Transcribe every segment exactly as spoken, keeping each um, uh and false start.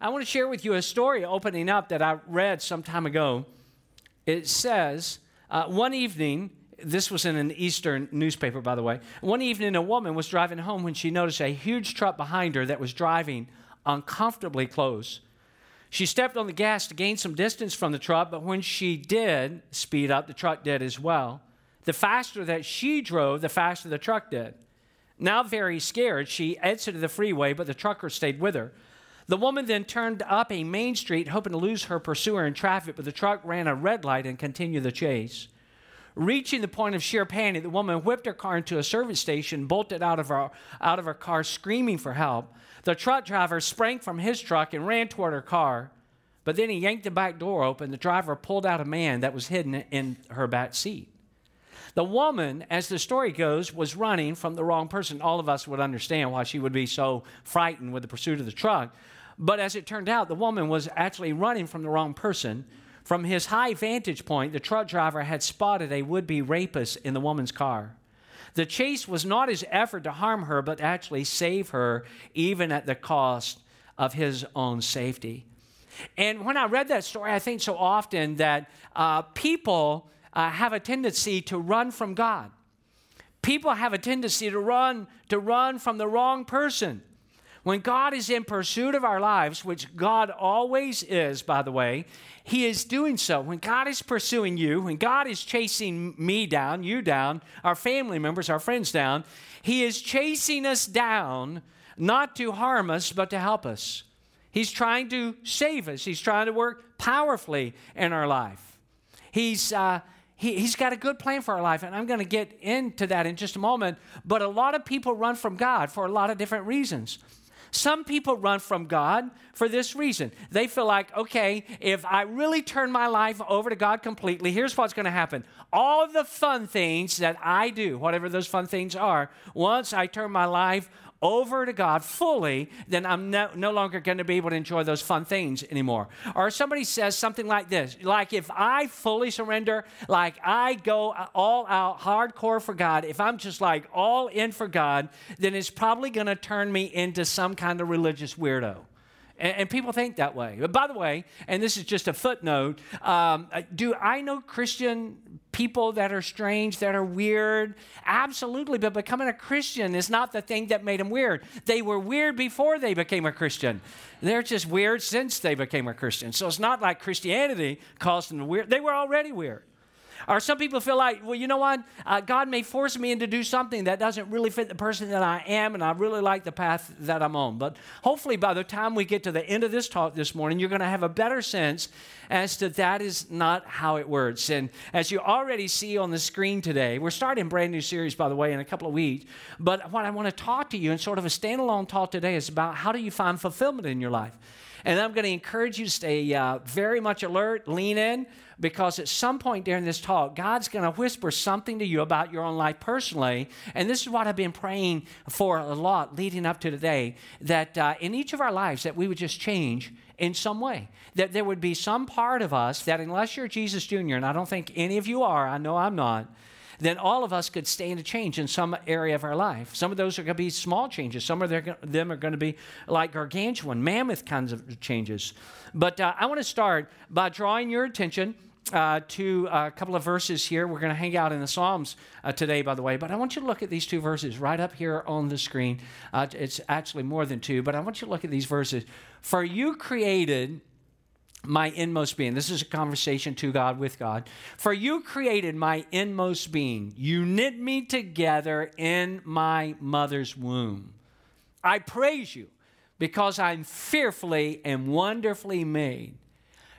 I want to share with you a story opening up that I read some time ago. It says, uh, one evening, this was in an Eastern newspaper, by the way. One evening, a woman was driving home when she noticed a huge truck behind her that was driving uncomfortably close. She stepped on the gas to gain some distance from the truck, but when she did speed up, the truck did as well. The faster that she drove, the faster the truck did. Now very scared, she exited the freeway, but the trucker stayed with her. The woman then turned up a main street, hoping to lose her pursuer in traffic, but the truck ran a red light and continued the chase. Reaching the point of sheer panic, the woman whipped her car into a service station, bolted out of her, out of her car, screaming for help. The truck driver sprang from his truck and ran toward her car, but then he yanked the back door open. The driver pulled out a man that was hidden in her back seat. The woman, as the story goes, was running from the wrong person. All of us would understand why she would be so frightened with the pursuit of the truck. But as it turned out, the woman was actually running from the wrong person. From his high vantage point, the truck driver had spotted a would-be rapist in the woman's car. The chase was not his effort to harm her, but actually save her, even at the cost of his own safety. And when I read that story, I think so often that uh, people... Uh, have a tendency to run from God. People have a tendency to run to run from the wrong person. When God is in pursuit of our lives, which God always is, by the way, He is doing so. When God is pursuing you, when God is chasing me down, you down, our family members, our friends down, He is chasing us down, not to harm us, but to help us. He's trying to save us. He's trying to work powerfully in our life. He's... Uh, He, he's got a good plan for our life, and I'm going to get into that in just a moment. But a lot of people run from God for a lot of different reasons. Some people run from God for this reason. They feel like, okay, if I really turn my life over to God completely, here's what's going to happen. All the fun things that I do, whatever those fun things are, once I turn my life over to God fully, then I'm no, no longer going to be able to enjoy those fun things anymore. Or somebody says something like this, like if I fully surrender, like I go all out hardcore for God, if I'm just like all in for God, then it's probably going to turn me into some kind of religious weirdo. And, and people think that way. But by the way, and this is just a footnote, um, do I know Christian people that are strange, that are weird? Absolutely, but becoming a Christian is not the thing that made them weird. They were weird before they became a Christian. They're just weird since they became a Christian. So it's not like Christianity caused them to weird. They were already weird. Or some people feel like, well, you know what? Uh, God may force me into do something that doesn't really fit the person that I am, and I really like the path that I'm on. But hopefully by the time we get to the end of this talk this morning, you're going to have a better sense as to that is not how it works. And as you already see on the screen today, we're starting a brand new series, by the way, in a couple of weeks. But what I want to talk to you in sort of a standalone talk today is about how do you find fulfillment in your life. And I'm going to encourage you to stay uh, very much alert, lean in, because at some point during this talk, God's going to whisper something to you about your own life personally. And this is what I've been praying for a lot leading up to today, that uh, in each of our lives that we would just change in some way, that there would be some part of us that unless you're Jesus Junior, and I don't think any of you are, I know I'm not, then all of us could stand a change in some area of our life. Some of those are going to be small changes. Some of them are going to be like gargantuan, mammoth kinds of changes. But uh, I want to start by drawing your attention uh, to a couple of verses here. We're going to hang out in the Psalms uh, today, by the way. But I want you to look at these two verses right up here on the screen. Uh, it's actually more than two, but I want you to look at these verses. For you created my inmost being. This is a conversation to God, with God. For you created my inmost being. You knit me together in my mother's womb. I praise you because I'm fearfully and wonderfully made.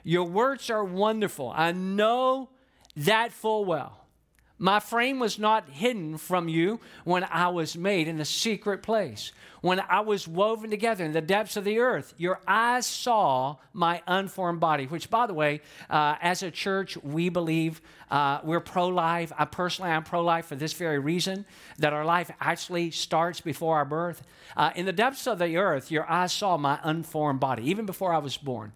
Your works are wonderful. I know that full well. My frame was not hidden from you when I was made in a secret place, when I was woven together in the depths of the earth. Your eyes saw my unformed body, which, by the way, uh, as a church, we believe uh, we're pro-life. I personally am pro-life for this very reason, that our life actually starts before our birth. Uh, in the depths of the earth, your eyes saw my unformed body, even before I was born.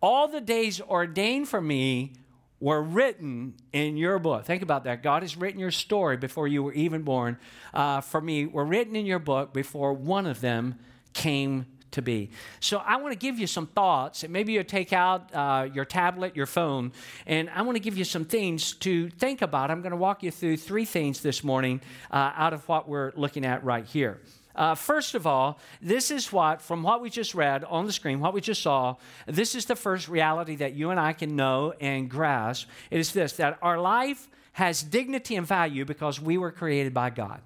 All the days ordained for me were written in your book. Think about that. God has written your story before you were even born. Uh, for me, were written in your book before one of them came to be. So I want to give you some thoughts, and maybe you'll take out uh, your tablet, your phone, and I want to give you some things to think about. I'm going to walk you through three things this morning uh, out of what we're looking at right here. Uh, first of all, this is what, from what we just read on the screen, what we just saw, this is the first reality that you and I can know and grasp. It is this, that our life has dignity and value because we were created by God.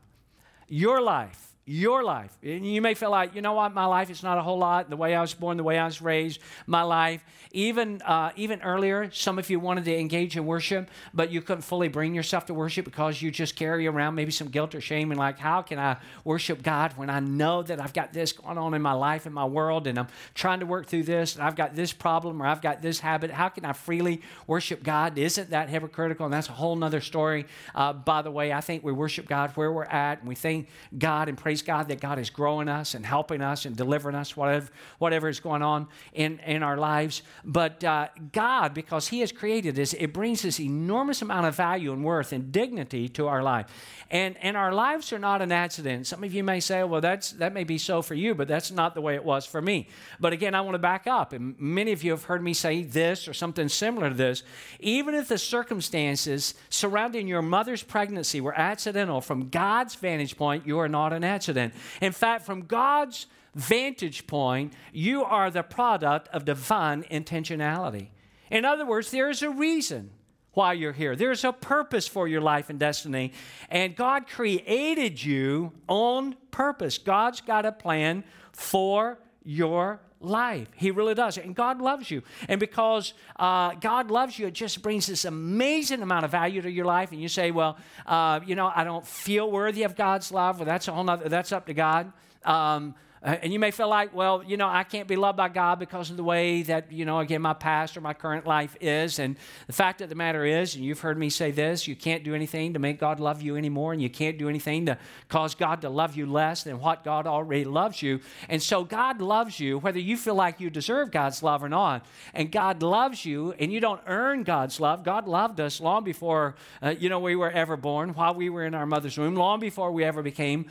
Your life. Your life. And you may feel like, you know what, my life is not a whole lot. The way I was born, the way I was raised, my life. Even uh, even earlier, some of you wanted to engage in worship, but you couldn't fully bring yourself to worship because you just carry around maybe some guilt or shame and like, how can I worship God when I know that I've got this going on in my life, in my world, and I'm trying to work through this, and I've got this problem, or I've got this habit. How can I freely worship God? Isn't that hypocritical? And that's a whole nother story. Uh, by the way, I think we worship God where we're at, and we thank God and praise God that God is growing us and helping us and delivering us, whatever, whatever is going on in, in our lives. But uh, God, because He has created this, it brings this enormous amount of value and worth and dignity to our life. And and our lives are not an accident. Some of you may say, well, that's that may be so for you, but that's not the way it was for me. But again, I want to back up. And many of you have heard me say this or something similar to this. Even if the circumstances surrounding your mother's pregnancy were accidental, from God's vantage point, you are not an accident. Accident. In fact, from God's vantage point, you are the product of divine intentionality. In other words, there is a reason why you're here. There is a purpose for your life and destiny, and God created you on purpose. God's got a plan for your life. He really does. And God loves you. And because uh, God loves you, it just brings this amazing amount of value to your life. And you say, well, uh, you know, I don't feel worthy of God's love. Well, that's a whole nother, that's up to God. Um, and you may feel like, well, you know, I can't be loved by God because of the way that, you know, again, my past or my current life is. And the fact of the matter is, and you've heard me say this, you can't do anything to make God love you anymore, and you can't do anything to cause God to love you less than what God already loves you. And so God loves you, whether you feel like you deserve God's love or not. And God loves you, and you don't earn God's love. God loved us long before, uh, you know, we were ever born, while we were in our mother's womb, long before we ever became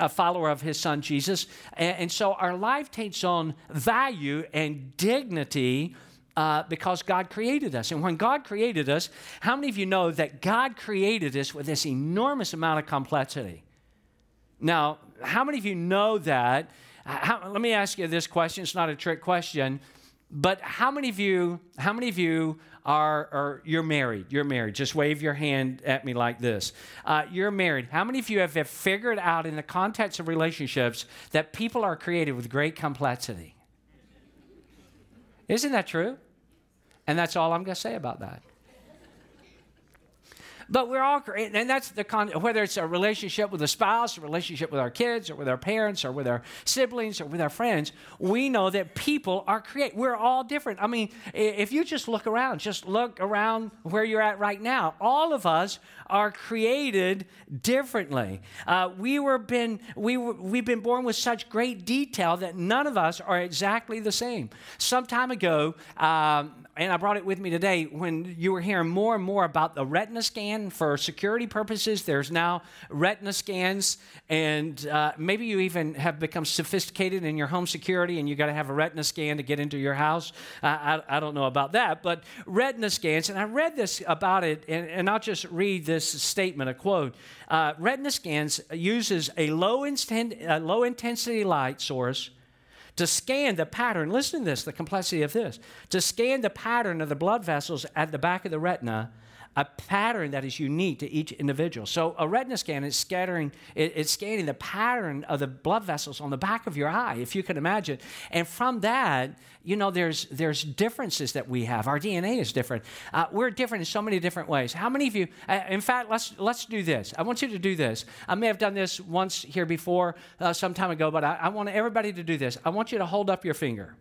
a follower of His Son, Jesus. And And so our life takes on value and dignity uh, because God created us. And when God created us, how many of you know that God created us with this enormous amount of complexity? Now, how many of you know that? How, let me ask you this question. It's not a trick question, but how many of you, how many of you are, are you're married? You're married. Just wave your hand at me like this. Uh, you're married. How many of you have, have figured out in the context of relationships that people are created with great complexity? Isn't that true? And that's all I'm going to say about that. But we're all created, and that's the con- whether it's a relationship with a spouse, a relationship with our kids, or with our parents, or with our siblings, or with our friends, we know that people are created. We're all different. I mean, if you just look around, just look around where you're at right now, all of us are created differently. Uh, we were been we were, we've been born with such great detail that none of us are exactly the same. Some time ago, um, and I brought it with me today, when you were hearing more and more about the retina scan. For security purposes, there's now retina scans, and uh, maybe you even have become sophisticated in your home security, and you got to have a retina scan to get into your house. Uh, I, I don't know about that, but retina scans, and I read this about it, and, and I'll just read this statement, a quote. Uh, retina scans uses a low, insten- a low intensity light source to scan the pattern. Listen to this, the complexity of this. To scan the pattern of the blood vessels at the back of the retina, a pattern that is unique to each individual. So a retina scan is scattering, it, it's scanning the pattern of the blood vessels on the back of your eye, if you can imagine. And from that, you know, there's there's differences that we have. Our D N A is different. Uh, we're different in so many different ways. How many of you, uh, in fact, let's let's do this. I want you to do this. I may have done this once here before, uh, some time ago, but I, I want everybody to do this. I want you to hold up your finger.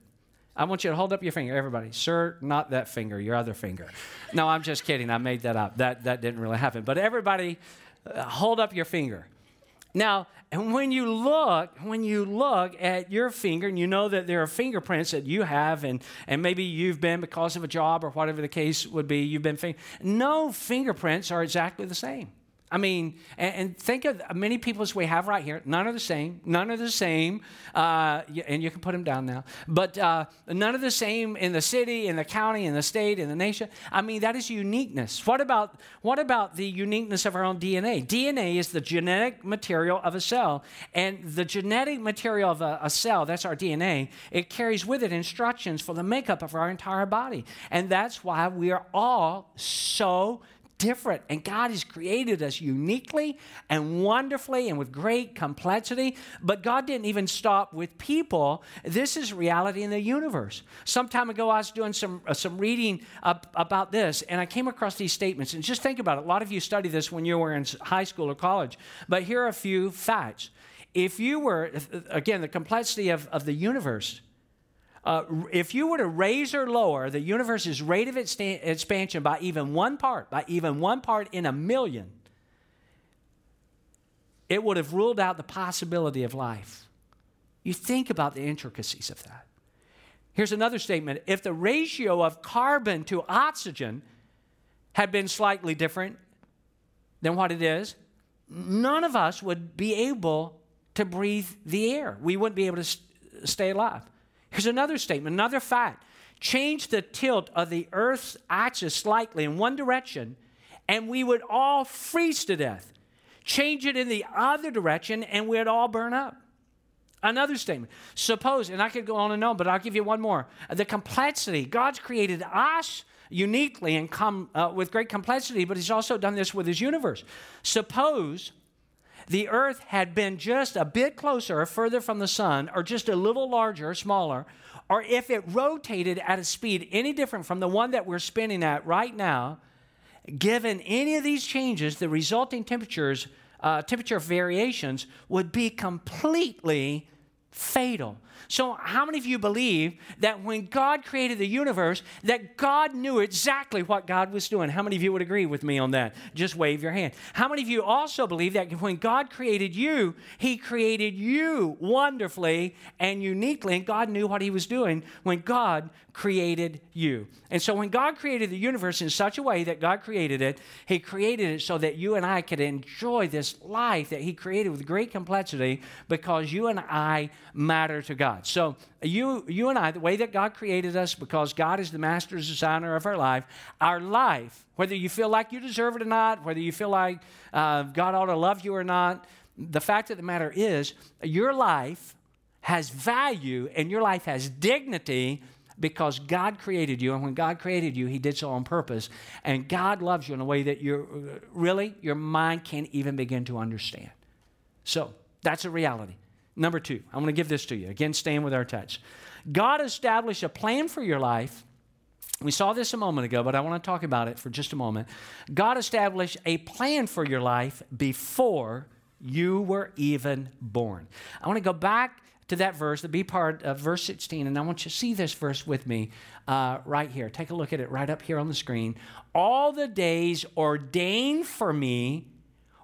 I want you to hold up your finger, everybody. Sir, not that finger, your other finger. No, I'm just kidding. I made that up. That that didn't really happen. But everybody, uh, hold up your finger. Now, and when you look, when you look at your finger, and you know that there are fingerprints that you have, and, and maybe you've been, because of a job or whatever the case would be, you've been finger. No fingerprints are exactly the same. I mean, and, and think of many peoples we have right here. None are the same. None are the same. Uh, and you can put them down now. But uh, none are the same in the city, in the county, in the state, in the nation. I mean, that is uniqueness. What about what about the uniqueness of our own D N A? D N A is the genetic material of a cell. And the genetic material of a, a cell, that's our D N A, it carries with it instructions for the makeup of our entire body. And that's why we are all so different, and God has created us uniquely and wonderfully and with great complexity. But God didn't even stop with people. This is reality in the universe. Some time ago, I was doing some uh, some reading up, about this, and I came across these statements. And just think about it. A lot of you study this when you were in high school or college. But here are a few facts. If you were, if, again, the complexity of, of the universe. Uh, if you were to raise or lower the universe's rate of extan- expansion by even one part, by even one part in a million, it would have ruled out the possibility of life. You think about the intricacies of that. Here's another statement. If the ratio of carbon to oxygen had been slightly different than what it is, none of us would be able to breathe the air. We wouldn't be able to st- stay alive. Here's another statement, another fact. Change the tilt of the Earth's axis slightly in one direction, and we would all freeze to death. Change it in the other direction, and we'd all burn up. Another statement. Suppose, and I could go on and on, but I'll give you one more. The complexity. God's created us uniquely and com- uh, with great complexity, but He's also done this with His universe. Suppose the Earth had been just a bit closer or further from the sun, or just a little larger or smaller, or if it rotated at a speed any different from the one that we're spinning at right now, given any of these changes, the resulting temperatures, uh, temperature variations would be completely fatal. So how many of you believe that when God created the universe, that God knew exactly what God was doing? How many of you would agree with me on that? Just wave your hand. How many of you also believe that when God created you, He created you wonderfully and uniquely, and God knew what He was doing when God created you? And so when God created the universe in such a way that God created it, He created it so that you and I could enjoy this life that He created with great complexity, because you and I matter to God. So you you and I, the way that God created us, because God is the master designer of our life, our life, whether you feel like you deserve it or not, whether you feel like uh, God ought to love you or not, the fact of the matter is your life has value and your life has dignity because God created you. And when God created you, He did so on purpose. And God loves you in a way that you really, your mind can't even begin to understand. So that's a reality. Number two, I'm going to give this to you. Again, staying with our touch. God established a plan for your life. We saw this a moment ago, but I want to talk about it for just a moment. God established a plan for your life before you were even born. I want to go back to that verse, the B part of verse sixteen, and I want you to see this verse with me uh, right here. Take a look at it right up here on the screen. All the days ordained for me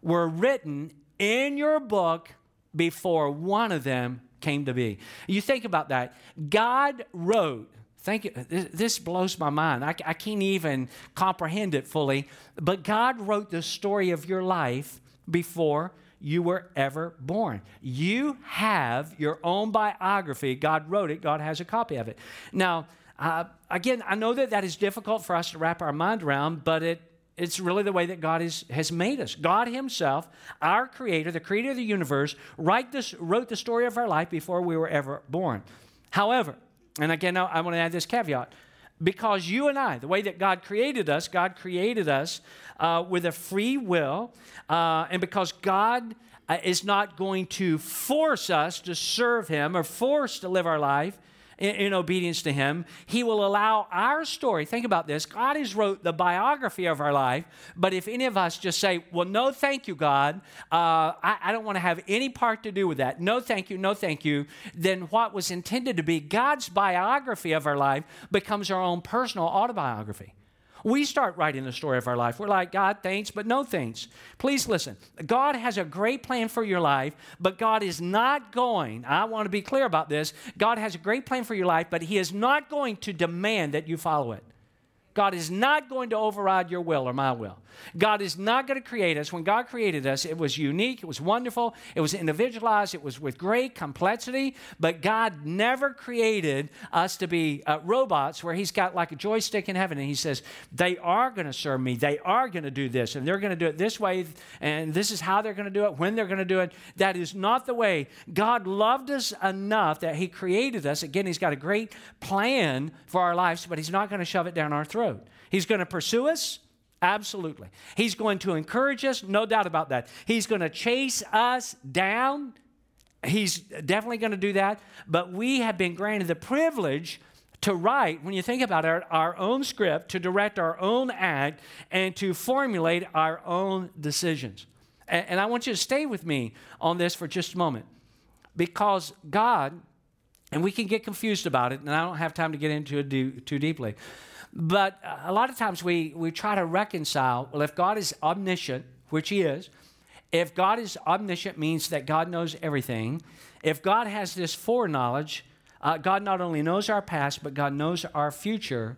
were written in your book before one of them came to be. You think about that. God wrote, thank you, this blows my mind. I, I can't even comprehend it fully, but God wrote the story of your life before you were ever born. You have your own biography. God wrote it. God has a copy of it. Now, uh, again, I know that that is difficult for us to wrap our mind around, but it It's really the way that God is, has made us. God Himself, our Creator, the Creator of the universe, write this, wrote the story of our life before we were ever born. However, and again, I, I want to add this caveat, because you and I, the way that God created us, God created us uh, with a free will, uh, and because God uh, is not going to force us to serve Him or force to live our life In, in obedience to Him, He will allow our story. Think about this. God has wrote the biography of our life, but if any of us just say, well, no, thank you, God. Uh, I, I don't want to have any part to do with that. No, thank you. No, thank you. Then what was intended to be God's biography of our life becomes our own personal autobiography. We start writing the story of our life. We're like, God, thanks, but no thanks. Please listen. God has a great plan for your life, but God is not going, I want to be clear about this, God has a great plan for your life, but He is not going to demand that you follow it. God is not going to override your will or my will. God is not going to create us. When God created us, it was unique, it was wonderful, it was individualized, it was with great complexity, but God never created us to be uh, robots where he's got like a joystick in heaven and he says, they are going to serve me, they are going to do this, and they're going to do it this way, and this is how they're going to do it, when they're going to do it. That is not the way. God loved us enough that he created us. Again, he's got a great plan for our lives, but he's not going to shove it down our throat. He's going to pursue us. Absolutely. He's going to encourage us, no doubt about that. He's going to chase us down. He's definitely going to do that. But we have been granted the privilege to write, when you think about it, our own script, to direct our own act, and to formulate our own decisions. And I want you to stay with me on this for just a moment. Because God, and we can get confused about it, and I don't have time to get into it too deeply, but a lot of times we, we try to reconcile, well, if God is omniscient, which he is, if God is omniscient means that God knows everything. If God has this foreknowledge, uh, God not only knows our past, but God knows our future,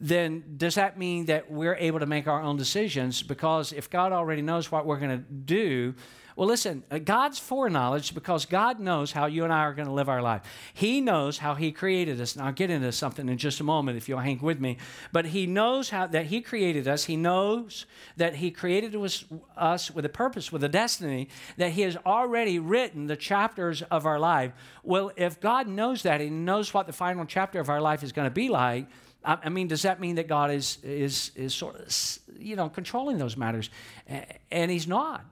then does that mean that we're able to make our own decisions? Because if God already knows what we're going to do, well, listen, God's foreknowledge, because God knows how you and I are going to live our life. He knows how he created us. And I'll get into something in just a moment if you'll hang with me. But he knows how that he created us. He knows that he created us, us with a purpose, with a destiny, that he has already written the chapters of our life. Well, if God knows that, he knows what the final chapter of our life is going to be like, I mean, does that mean that God is, is, is sort of, you know, controlling those matters? And he's not.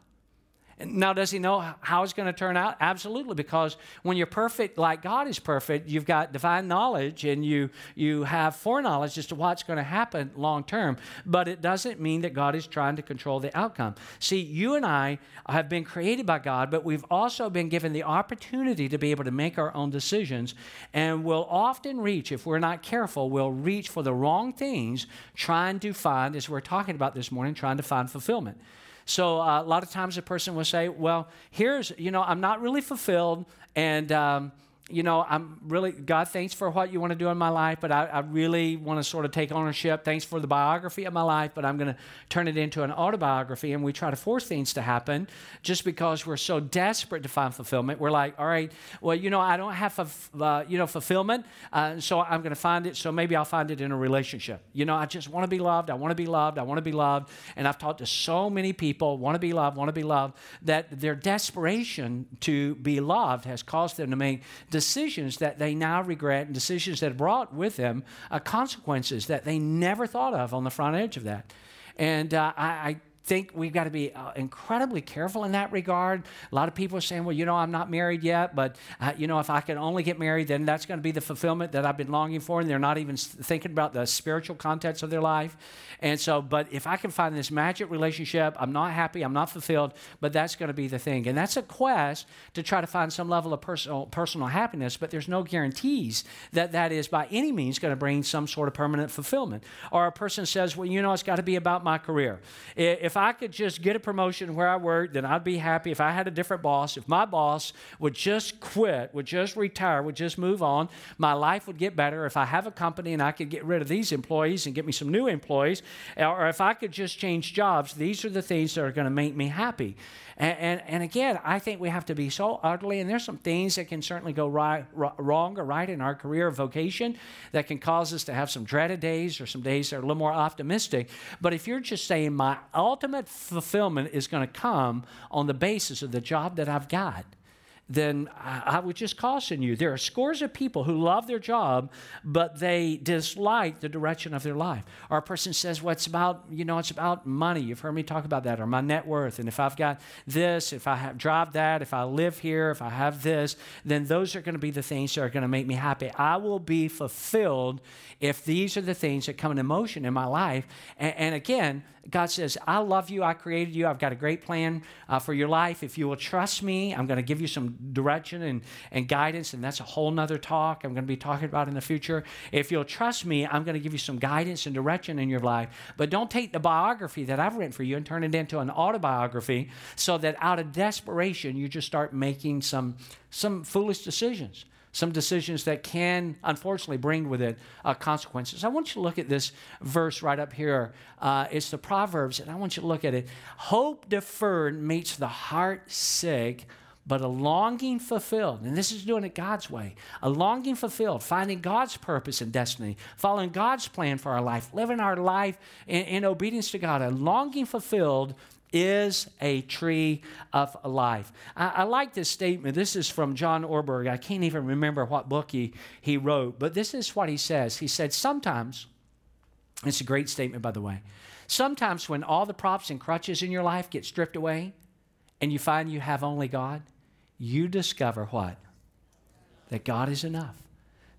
Now, does he know how it's going to turn out? Absolutely, because when you're perfect like God is perfect, you've got divine knowledge and you you have foreknowledge as to what's going to happen long term. But it doesn't mean that God is trying to control the outcome. See, you and I have been created by God, but we've also been given the opportunity to be able to make our own decisions, and we'll often reach, if we're not careful, we'll reach for the wrong things, trying to find, as we're talking about this morning, trying to find fulfillment. So uh, a lot of times a person will say, well, here's, you know, I'm not really fulfilled, and, um, you know, I'm really, God, thanks for what you want to do in my life, but I, I really want to sort of take ownership. Thanks for the biography of my life, but I'm going to turn it into an autobiography, and we try to force things to happen just because we're so desperate to find fulfillment. We're like, all right, well, you know, I don't have, a, uh, you know, fulfillment, uh, so I'm going to find it, so maybe I'll find it in a relationship. You know, I just want to be loved. I want to be loved. I want to be loved, and I've talked to so many people, want to be loved, want to be loved, that their desperation to be loved has caused them to make decisions that they now regret, and decisions that brought with them uh, consequences that they never thought of on the front edge of that. And uh, I, I think we've got to be uh, incredibly careful in that regard. A lot of people are saying, well, you know, I'm not married yet, but, uh, you know, if I can only get married, then that's going to be the fulfillment that I've been longing for, and they're not even thinking about the spiritual context of their life. And so, but if I can find this magic relationship, I'm not happy, I'm not fulfilled, but that's going to be the thing. And that's a quest to try to find some level of personal personal happiness, but there's no guarantees that that is by any means going to bring some sort of permanent fulfillment. Or a person says, well, you know, it's got to be about my career. If I could just get a promotion where I work, then I'd be happy. If I had a different boss, if my boss would just quit, would just retire, would just move on, my life would get better. If I have a company and I could get rid of these employees and get me some new employees, or if I could just change jobs, these are the things that are going to make me happy. And, and, and again, I think we have to be so utterly, and there's some things that can certainly go right, wrong or right in our career or vocation that can cause us to have some dreaded days or some days that are a little more optimistic. But if you're just saying my ultimate fulfillment is going to come on the basis of the job that I've got, then I would just caution you. There are scores of people who love their job, but they dislike the direction of their life. Or a person says, well, it's about, you know, it's about money. You've heard me talk about that, or my net worth. And if I've got this, if I have, drive that, if I live here, if I have this, then those are going to be the things that are going to make me happy. I will be fulfilled if these are the things that come into motion in my life. And, and again, God says, I love you. I created you. I've got a great plan uh, for your life. If you will trust me, I'm going to give you some direction and, and guidance. And that's a whole nother talk I'm going to be talking about in the future. If you'll trust me, I'm going to give you some guidance and direction in your life. But don't take the biography that I've written for you and turn it into an autobiography so that out of desperation, you just start making some, some foolish decisions. some decisions that can, unfortunately, bring with it uh, consequences. I want you to look at this verse right up here. Uh, it's the Proverbs, and I want you to look at it. Hope deferred makes the heart sick, but a longing fulfilled, and this is doing it God's way, a longing fulfilled, finding God's purpose and destiny, following God's plan for our life, living our life in, in obedience to God, a longing fulfilled is a tree of life. I, I like this statement. This is from John Ortberg. I can't even remember what book he, he wrote, but this is what he says. He said, sometimes, it's a great statement, by the way, sometimes when all the props and crutches in your life get stripped away and you find you have only God, you discover what? That God is enough.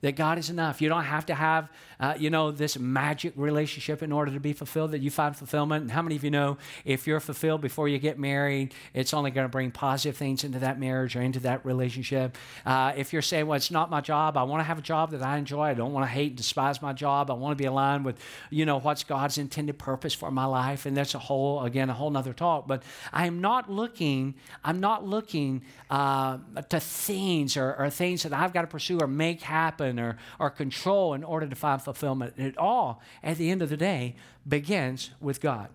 That God is enough. You don't have to have, uh, you know, this magic relationship in order to be fulfilled, that you find fulfillment. And how many of you know if you're fulfilled before you get married, it's only going to bring positive things into that marriage or into that relationship. Uh, if you're saying, well, it's not my job. I want to have a job that I enjoy. I don't want to hate and despise my job. I want to be aligned with, you know, what's God's intended purpose for my life. And that's a whole, again, a whole nother talk. But I'm not looking, I'm not looking uh, to things or, or things that I've got to pursue or make happen or, or control in order to find fulfillment. It all, at the end of the day, begins with God.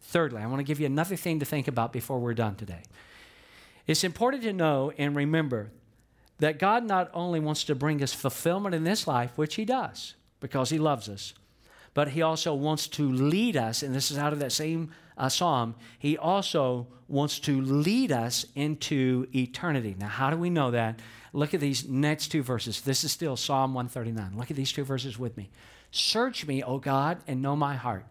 Thirdly, I want to give you another thing to think about before we're done today. It's important to know and remember that God not only wants to bring us fulfillment in this life, which he does because he loves us, but he also wants to lead us, and this is out of that same uh, psalm, he also wants to lead us into eternity. Now, how do we know that? Look at these next two verses. This is still Psalm one thirty-nine. Look at these two verses with me. Search me, O God, and know my heart.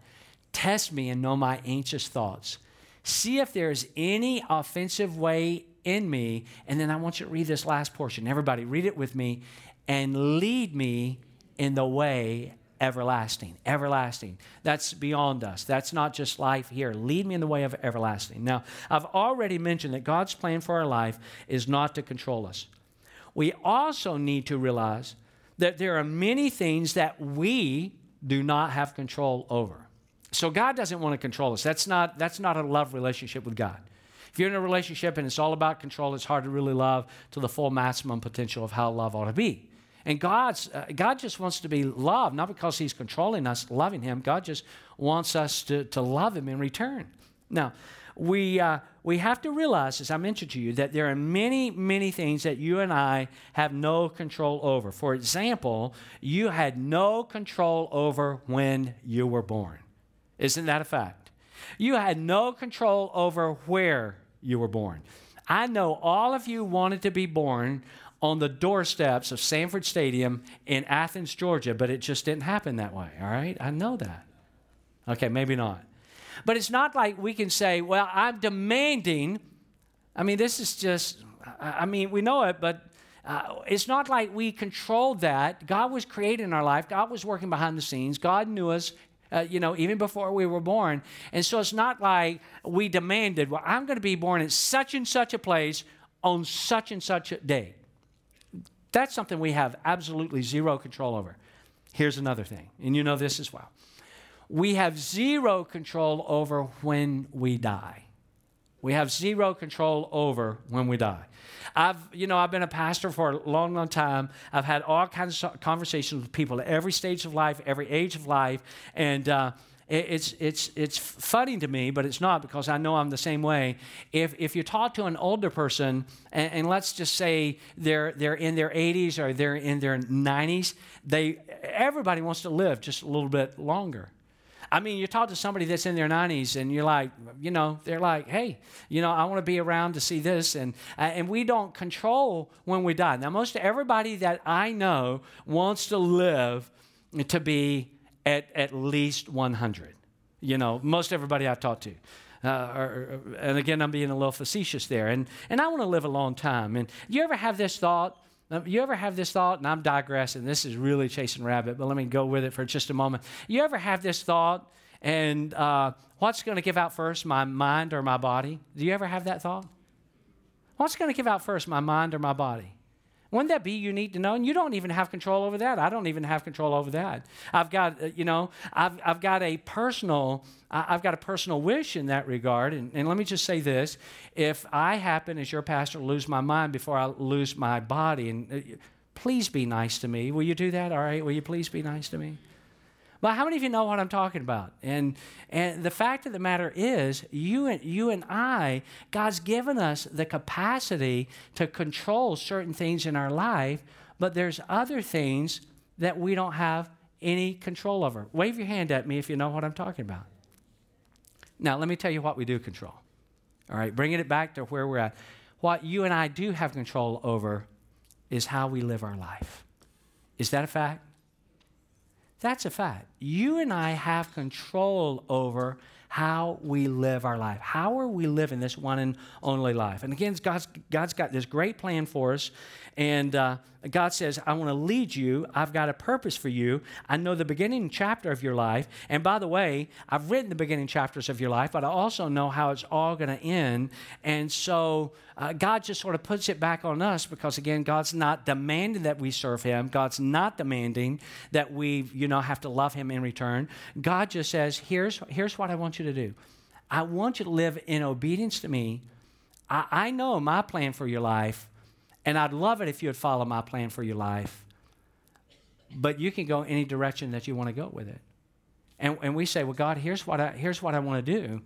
Test me and know my anxious thoughts. See if there is any offensive way in me. And then I want you to read this last portion. Everybody, read it with me. And lead me in the way everlasting. Everlasting. That's beyond us. That's not just life here. Lead me in the way of everlasting. Now, I've already mentioned that God's plan for our life is not to control us. We also need to realize that there are many things that we do not have control over. So God doesn't want to control us. That's not, that's not a love relationship with God. If you're in a relationship and it's all about control, it's hard to really love to the full maximum potential of how love ought to be. And God's, uh, God just wants to be loved, not because he's controlling us, loving him. God just wants us to, to love him in return. Now, we uh, we have to realize, as I mentioned to you, that there are many, many things that you and I have no control over. For example, you had no control over when you were born. Isn't that a fact? You had no control over where you were born. I know all of you wanted to be born on the doorsteps of Sanford Stadium in Athens, Georgia, but it just didn't happen that way, all right? I know that. Okay, maybe not. But it's not like we can say, well, I'm demanding. I mean, this is just, I mean, we know it, but uh, it's not like we controlled that. God was creating our life. God was working behind the scenes. God knew us, uh, you know, even before we were born. And so it's not like we demanded, well, I'm going to be born in such and such a place on such and such a day. That's something we have absolutely zero control over. Here's another thing, and you know this as well. We have zero control over when we die. We have zero control over when we die. I've, you know, I've been a pastor for a long, long time. I've had all kinds of conversations with people at every stage of life, every age of life, and uh, it's it's it's funny to me, but it's not because I know I'm the same way. If if you talk to an older person, and, and let's just say they're they're in their eighties or they're in their nineties, they everybody wants to live just a little bit longer. I mean, you talk to somebody that's in their nineties, and you're like, you know, they're like, hey, you know, I want to be around to see this, and uh, and we don't control when we die. Now, most everybody that I know wants to live to be at at least one hundred. You know, most everybody I've talked to. Uh, or, or, and again, I'm being a little facetious there, and and I want to live a long time. And you ever have this thought? You ever have this thought, and I'm digressing, this is really chasing rabbit, but let me go with it for just a moment. You ever have this thought, and uh, what's going to give out first, my mind or my body? Do you ever have that thought? What's going to give out first, my mind or my body? Wouldn't that be unique to know? And you don't even have control over that. I don't even have control over that. I've got, you know, I've I've got a personal, I've got a personal wish in that regard. And, and let me just say this: if I happen, as your pastor, to lose my mind before I lose my body, and please be nice to me. Will you do that? All right, will you please be nice to me? But how many of you know what I'm talking about? And and the fact of the matter is, you and, you and I, God's given us the capacity to control certain things in our life, but there's other things that we don't have any control over. Wave your hand at me if you know what I'm talking about. Now, let me tell you what we do control. All right, bringing it back to where we're at. What you and I do have control over is how we live our life. Is that a fact? That's a fact. You and I have control over how we live our life. How are we living this one and only life? And again, God's, God's got this great plan for us. And uh, God says, I want to lead you. I've got a purpose for you. I know the beginning chapter of your life. And by the way, I've written the beginning chapters of your life, but I also know how it's all going to end. And so uh, God just sort of puts it back on us because, again, God's not demanding that we serve him. God's not demanding that we, you know, have to love him in return. God just says, here's, here's what I want you to do. I want you to live in obedience to me. I, I know my plan for your life, and I'd love it if you would follow my plan for your life, but you can go any direction that you want to go with it. And, and we say, well, God, here's what I, here's what I want to do.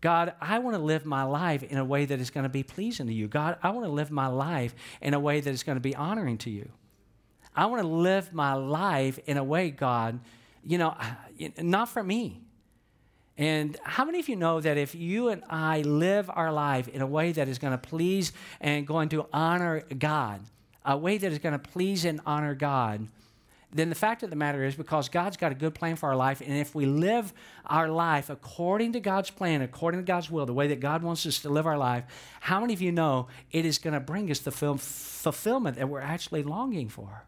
God, I want to live my life in a way that is going to be pleasing to you. God, I want to live my life in a way that is going to be honoring to you. I want to live my life in a way, God, you know, not for me. And how many of you know that if you and I live our life in a way that is going to please and going to honor God, a way that is going to please and honor God, then the fact of the matter is, because God's got a good plan for our life, and if we live our life according to God's plan, according to God's will, the way that God wants us to live our life, how many of you know it is going to bring us the fulfillment that we're actually longing for?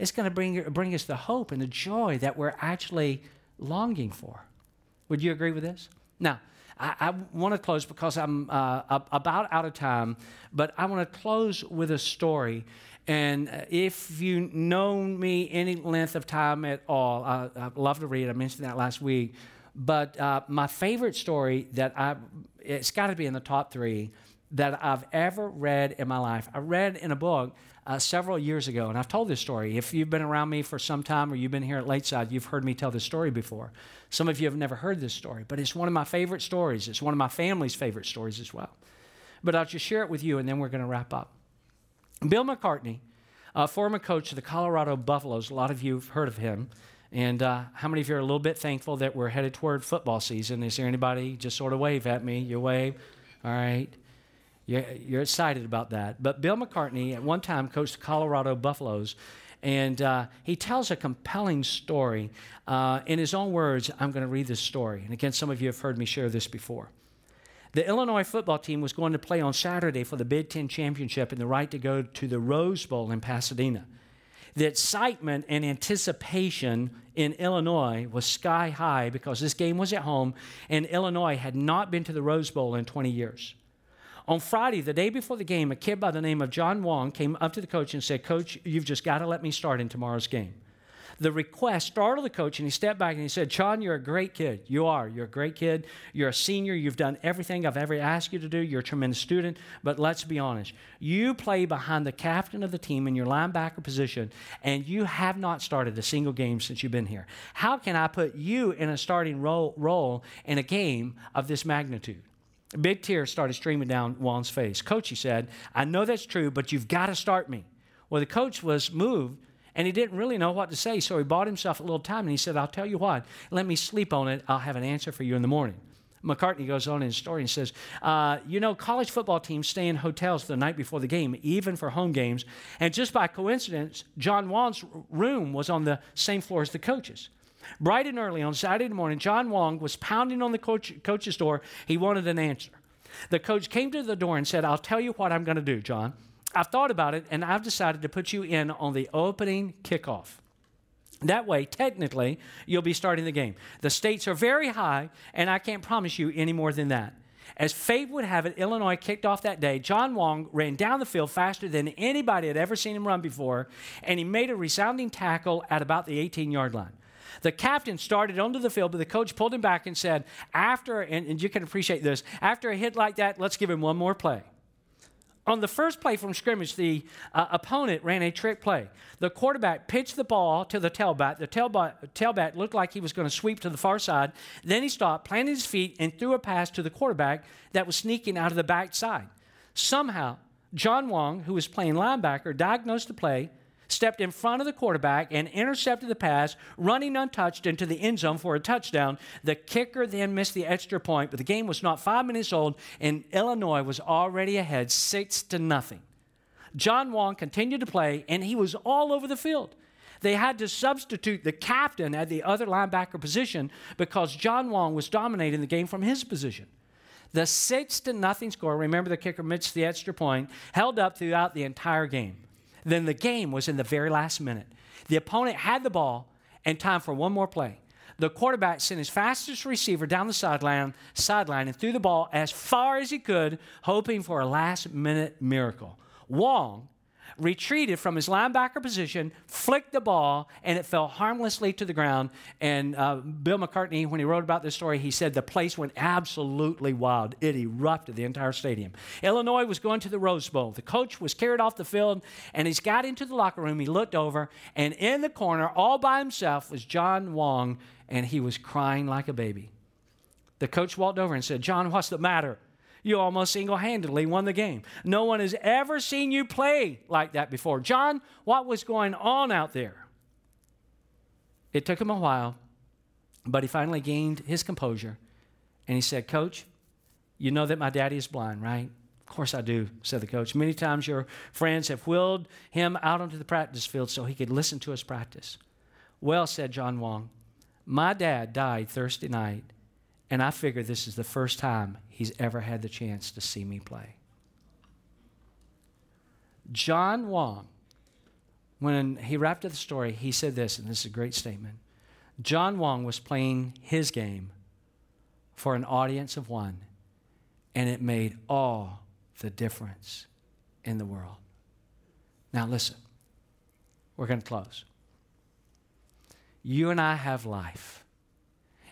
It's going to bring, bring us the hope and the joy that we're actually longing for. Would you agree with this? Now, I, I want to close because I'm uh, about out of time, but I want to close with a story. And if you know me any length of time at all, I, I love to read. I mentioned that last week. But uh, my favorite story that I, it's got to be in the top three that I've ever read in my life. I read in a book Uh, several years ago, and I've told this story. If you've been around me for some time or you've been here at Lakeside, you've heard me tell this story before. Some of you have never heard this story, but it's one of my favorite stories. It's one of my family's favorite stories as well. But I'll just share it with you, and then we're going to wrap up. Bill McCartney, uh, former coach of the Colorado Buffaloes, a lot of you have heard of him. And uh, how many of you are a little bit thankful that we're headed toward football season? Is there anybody? Just sort of wave at me. You wave. All right. You're excited about that. But Bill McCartney at one time coached the Colorado Buffaloes, and uh, he tells a compelling story. Uh, in his own words, I'm going to read this story. And again, some of you have heard me share this before. The Illinois football team was going to play on Saturday for the Big Ten Championship and the right to go to the Rose Bowl in Pasadena. The excitement and anticipation in Illinois was sky high because this game was at home, and Illinois had not been to the Rose Bowl in twenty years. On Friday, the day before the game, a kid by the name of John Wong came up to the coach and said, "Coach, you've just got to let me start in tomorrow's game." The request startled the coach, and he stepped back and he said, "John, you're a great kid. You are. You're a great kid. You're a senior. You've done everything I've ever asked you to do. You're a tremendous student. But let's be honest. You play behind the captain of the team in your linebacker position, and you have not started a single game since you've been here. How can I put you in a starting role, role in a game of this magnitude?" Big tears started streaming down Juan's face. "Coach," he said, "I know that's true, but you've got to start me." Well, the coach was moved, and he didn't really know what to say, so he bought himself a little time, and he said, "I'll tell you what, let me sleep on it. I'll have an answer for you in the morning." McCartney goes on in his story and says, uh, you know, college football teams stay in hotels the night before the game, even for home games, and just by coincidence, John Juan's room was on the same floor as the coach's. Bright and early on Saturday morning, John Wong was pounding on the coach, coach's door. He wanted an answer. The coach came to the door and said, "I'll tell you what I'm going to do, John. I've thought about it, and I've decided to put you in on the opening kickoff. That way, technically, you'll be starting the game. The stakes are very high, and I can't promise you any more than that." As fate would have it, Illinois kicked off that day. John Wong ran down the field faster than anybody had ever seen him run before, and he made a resounding tackle at about the eighteen-yard line. The captain started onto the field, but the coach pulled him back and said, after, and, and you can appreciate this, after a hit like that, let's give him one more play. On the first play from scrimmage, the uh, opponent ran a trick play. The quarterback pitched the ball to the tailback. The tailback, tailback looked like he was going to sweep to the far side. Then he stopped, planted his feet, and threw a pass to the quarterback that was sneaking out of the backside. Somehow, John Wong, who was playing linebacker, diagnosed the play, stepped in front of the quarterback, and intercepted the pass, running untouched into the end zone for a touchdown. The kicker then missed the extra point, but the game was not five minutes old, and Illinois was already ahead six to nothing. John Wong continued to play, and he was all over the field. They had to substitute the captain at the other linebacker position because John Wong was dominating the game from his position. The six to nothing score, remember the kicker missed the extra point, held up throughout the entire game. Then the game was in the very last minute. The opponent had the ball and time for one more play. The quarterback sent his fastest receiver down the sideline, sideline and threw the ball as far as he could, hoping for a last-minute miracle. Wong retreated from his linebacker position, flicked the ball, and it fell harmlessly to the ground. And uh, Bill McCartney, when he wrote about this story, he said the place went absolutely wild. It erupted the entire stadium. Illinois was going to the Rose Bowl. The coach was carried off the field, and he's got into the locker room. He looked over, and in the corner, all by himself, was John Wong, and he was crying like a baby. The coach walked over and said, "John, what's the matter? You almost single-handedly won the game. No one has ever seen you play like that before. John, what was going on out there?" It took him a while, but he finally gained his composure. And he said, "Coach, you know that my daddy is blind, right?" "Of course I do," said the coach. "Many times your friends have wheeled him out onto the practice field so he could listen to us practice." "Well," said John Wong, "my dad died Thursday night, and I figure this is the first time he's ever had the chance to see me play." John Wong, when he wrapped up the story, he said this, and this is a great statement. John Wong was playing his game for an audience of one, and it made all the difference in the world. Now listen, we're going to close. You and I have life.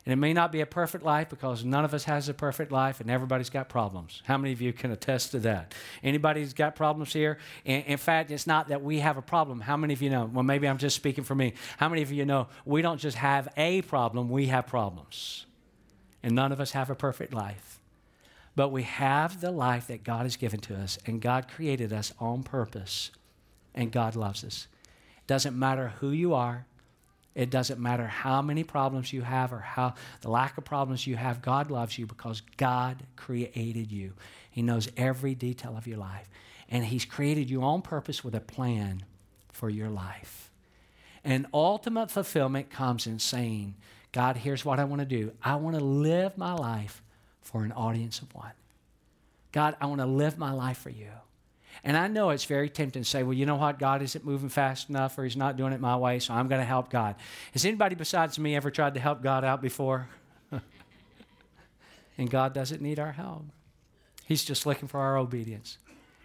And it may not be a perfect life because none of us has a perfect life and everybody's got problems. How many of you can attest to that? Anybody's got problems here? In, in fact, it's not that we have a problem. How many of you know? Well, maybe I'm just speaking for me. How many of you know we don't just have a problem, we have problems. And none of us have a perfect life. But we have the life that God has given to us, and God created us on purpose, and God loves us. It doesn't matter who you are. It doesn't matter how many problems you have or how the lack of problems you have. God loves you because God created you. He knows every detail of your life. And he's created you on purpose with a plan for your life. And ultimate fulfillment comes in saying, "God, here's what I want to do. I want to live my life for an audience of one. God, I want to live my life for you." And I know it's very tempting to say, "Well, you know what? God isn't moving fast enough, or he's not doing it my way, so I'm going to help God." Has anybody besides me ever tried to help God out before? And God doesn't need our help. He's just looking for our obedience.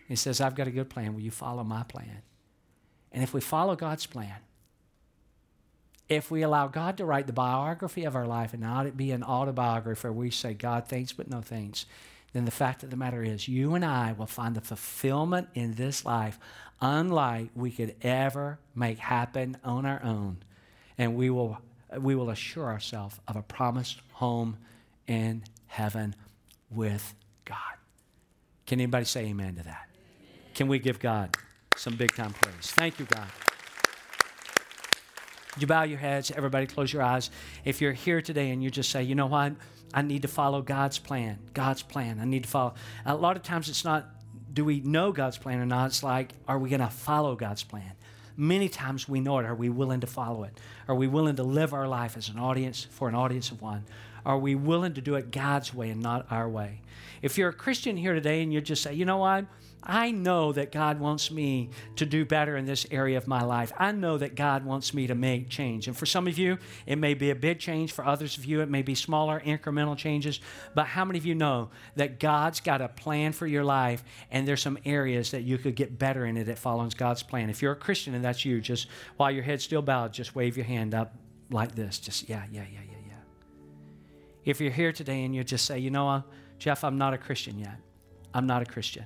He says, "I've got a good plan. Will you follow my plan?" And if we follow God's plan, if we allow God to write the biography of our life and not it be an autobiography where we say, "God, thanks, but no thanks," then the fact of the matter is you and I will find the fulfillment in this life unlike we could ever make happen on our own. And we will we will assure ourselves of a promised home in heaven with God. Can anybody say amen to that? Amen. Can we give God some big-time praise? Thank you, God. You bow your heads. Everybody close your eyes. If you're here today and you just say, "You know what? I need to follow God's plan, God's plan. I need to follow." A lot of times it's not, do we know God's plan or not? It's like, are we going to follow God's plan? Many times we know it. Are we willing to follow it? Are we willing to live our life as an audience, for an audience of one? Are we willing to do it God's way and not our way? If you're a Christian here today and you just say, "You know what? I know that God wants me to do better in this area of my life. I know that God wants me to make change." And for some of you, it may be a big change. For others of you, it may be smaller, incremental changes. But how many of you know that God's got a plan for your life, and there's some areas that you could get better in it that follows God's plan? If you're a Christian and that's you, just while your head's still bowed, just wave your hand up like this. Just, yeah, yeah, yeah, yeah, yeah. If you're here today and you just say, "You know, uh, Jeff, I'm not a Christian yet. I'm not a Christian.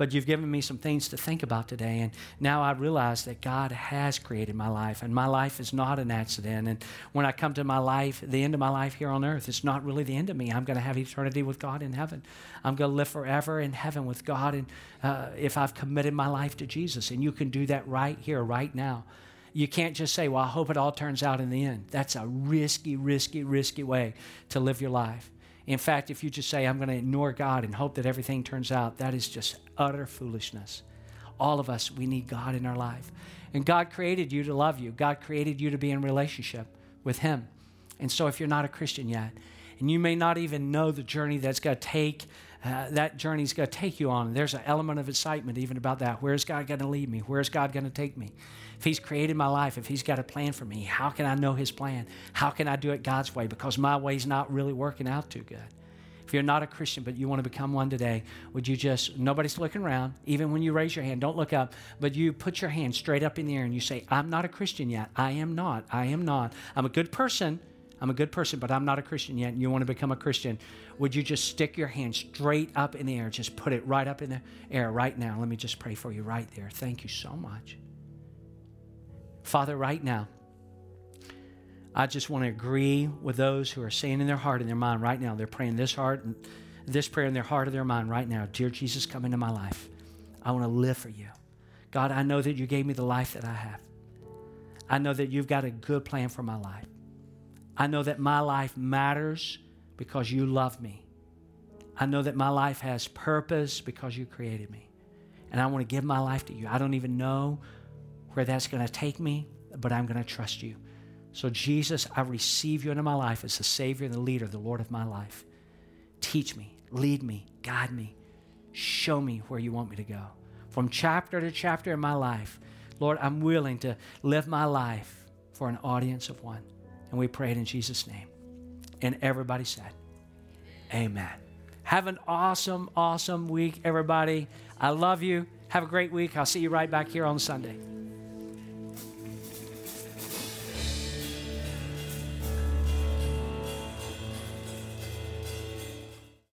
but you've given me some things to think about today. And now I realize that God has created my life, and my life is not an accident. And when I come to my life, the end of my life here on earth, it's not really the end of me. I'm going to have eternity with God in heaven. I'm going to live forever in heaven with God, and uh, if I've committed my life to Jesus. And you can do that right here, right now. You can't just say, well, I hope it all turns out in the end. That's a risky, risky, risky way to live your life. In fact, if you just say, I'm going to ignore God and hope that everything turns out, that is just utter foolishness. All of us, we need God in our life. And God created you to love you. God created you to be in relationship with Him. And so if you're not a Christian yet, and you may not even know the journey that's going to take Uh, that journey's going to take you on. There's an element of excitement even about that. Where's God going to lead me? Where's God going to take me? If He's created my life, if He's got a plan for me, how can I know His plan? How can I do it God's way? Because my way's not really working out too good. If you're not a Christian, but you want to become one today, would you just, nobody's looking around, even when you raise your hand, don't look up, but you put your hand straight up in the air and you say, I'm not a Christian yet. I am not. I am not. I'm a good person. I'm a good person, but I'm not a Christian yet, and you want to become a Christian, would you just stick your hand straight up in the air? Just put it right up in the air right now. Let me just pray for you right there. Thank you so much. Father, right now, I just want to agree with those who are saying in their heart and their mind right now, they're praying this heart and this prayer in their heart or their mind right now, dear Jesus, come into my life. I want to live for you. God, I know that you gave me the life that I have. I know that you've got a good plan for my life. I know that my life matters because you love me. I know that my life has purpose because you created me. And I want to give my life to you. I don't even know where that's going to take me, but I'm going to trust you. So Jesus, I receive you into my life as the Savior and the leader, the Lord of my life. Teach me, lead me, guide me, show me where you want me to go. From chapter to chapter in my life, Lord, I'm willing to live my life for an audience of one. And we pray it in Jesus' name. And everybody said, amen. Have an awesome, awesome week, everybody. I love you. Have a great week. I'll see you right back here on Sunday.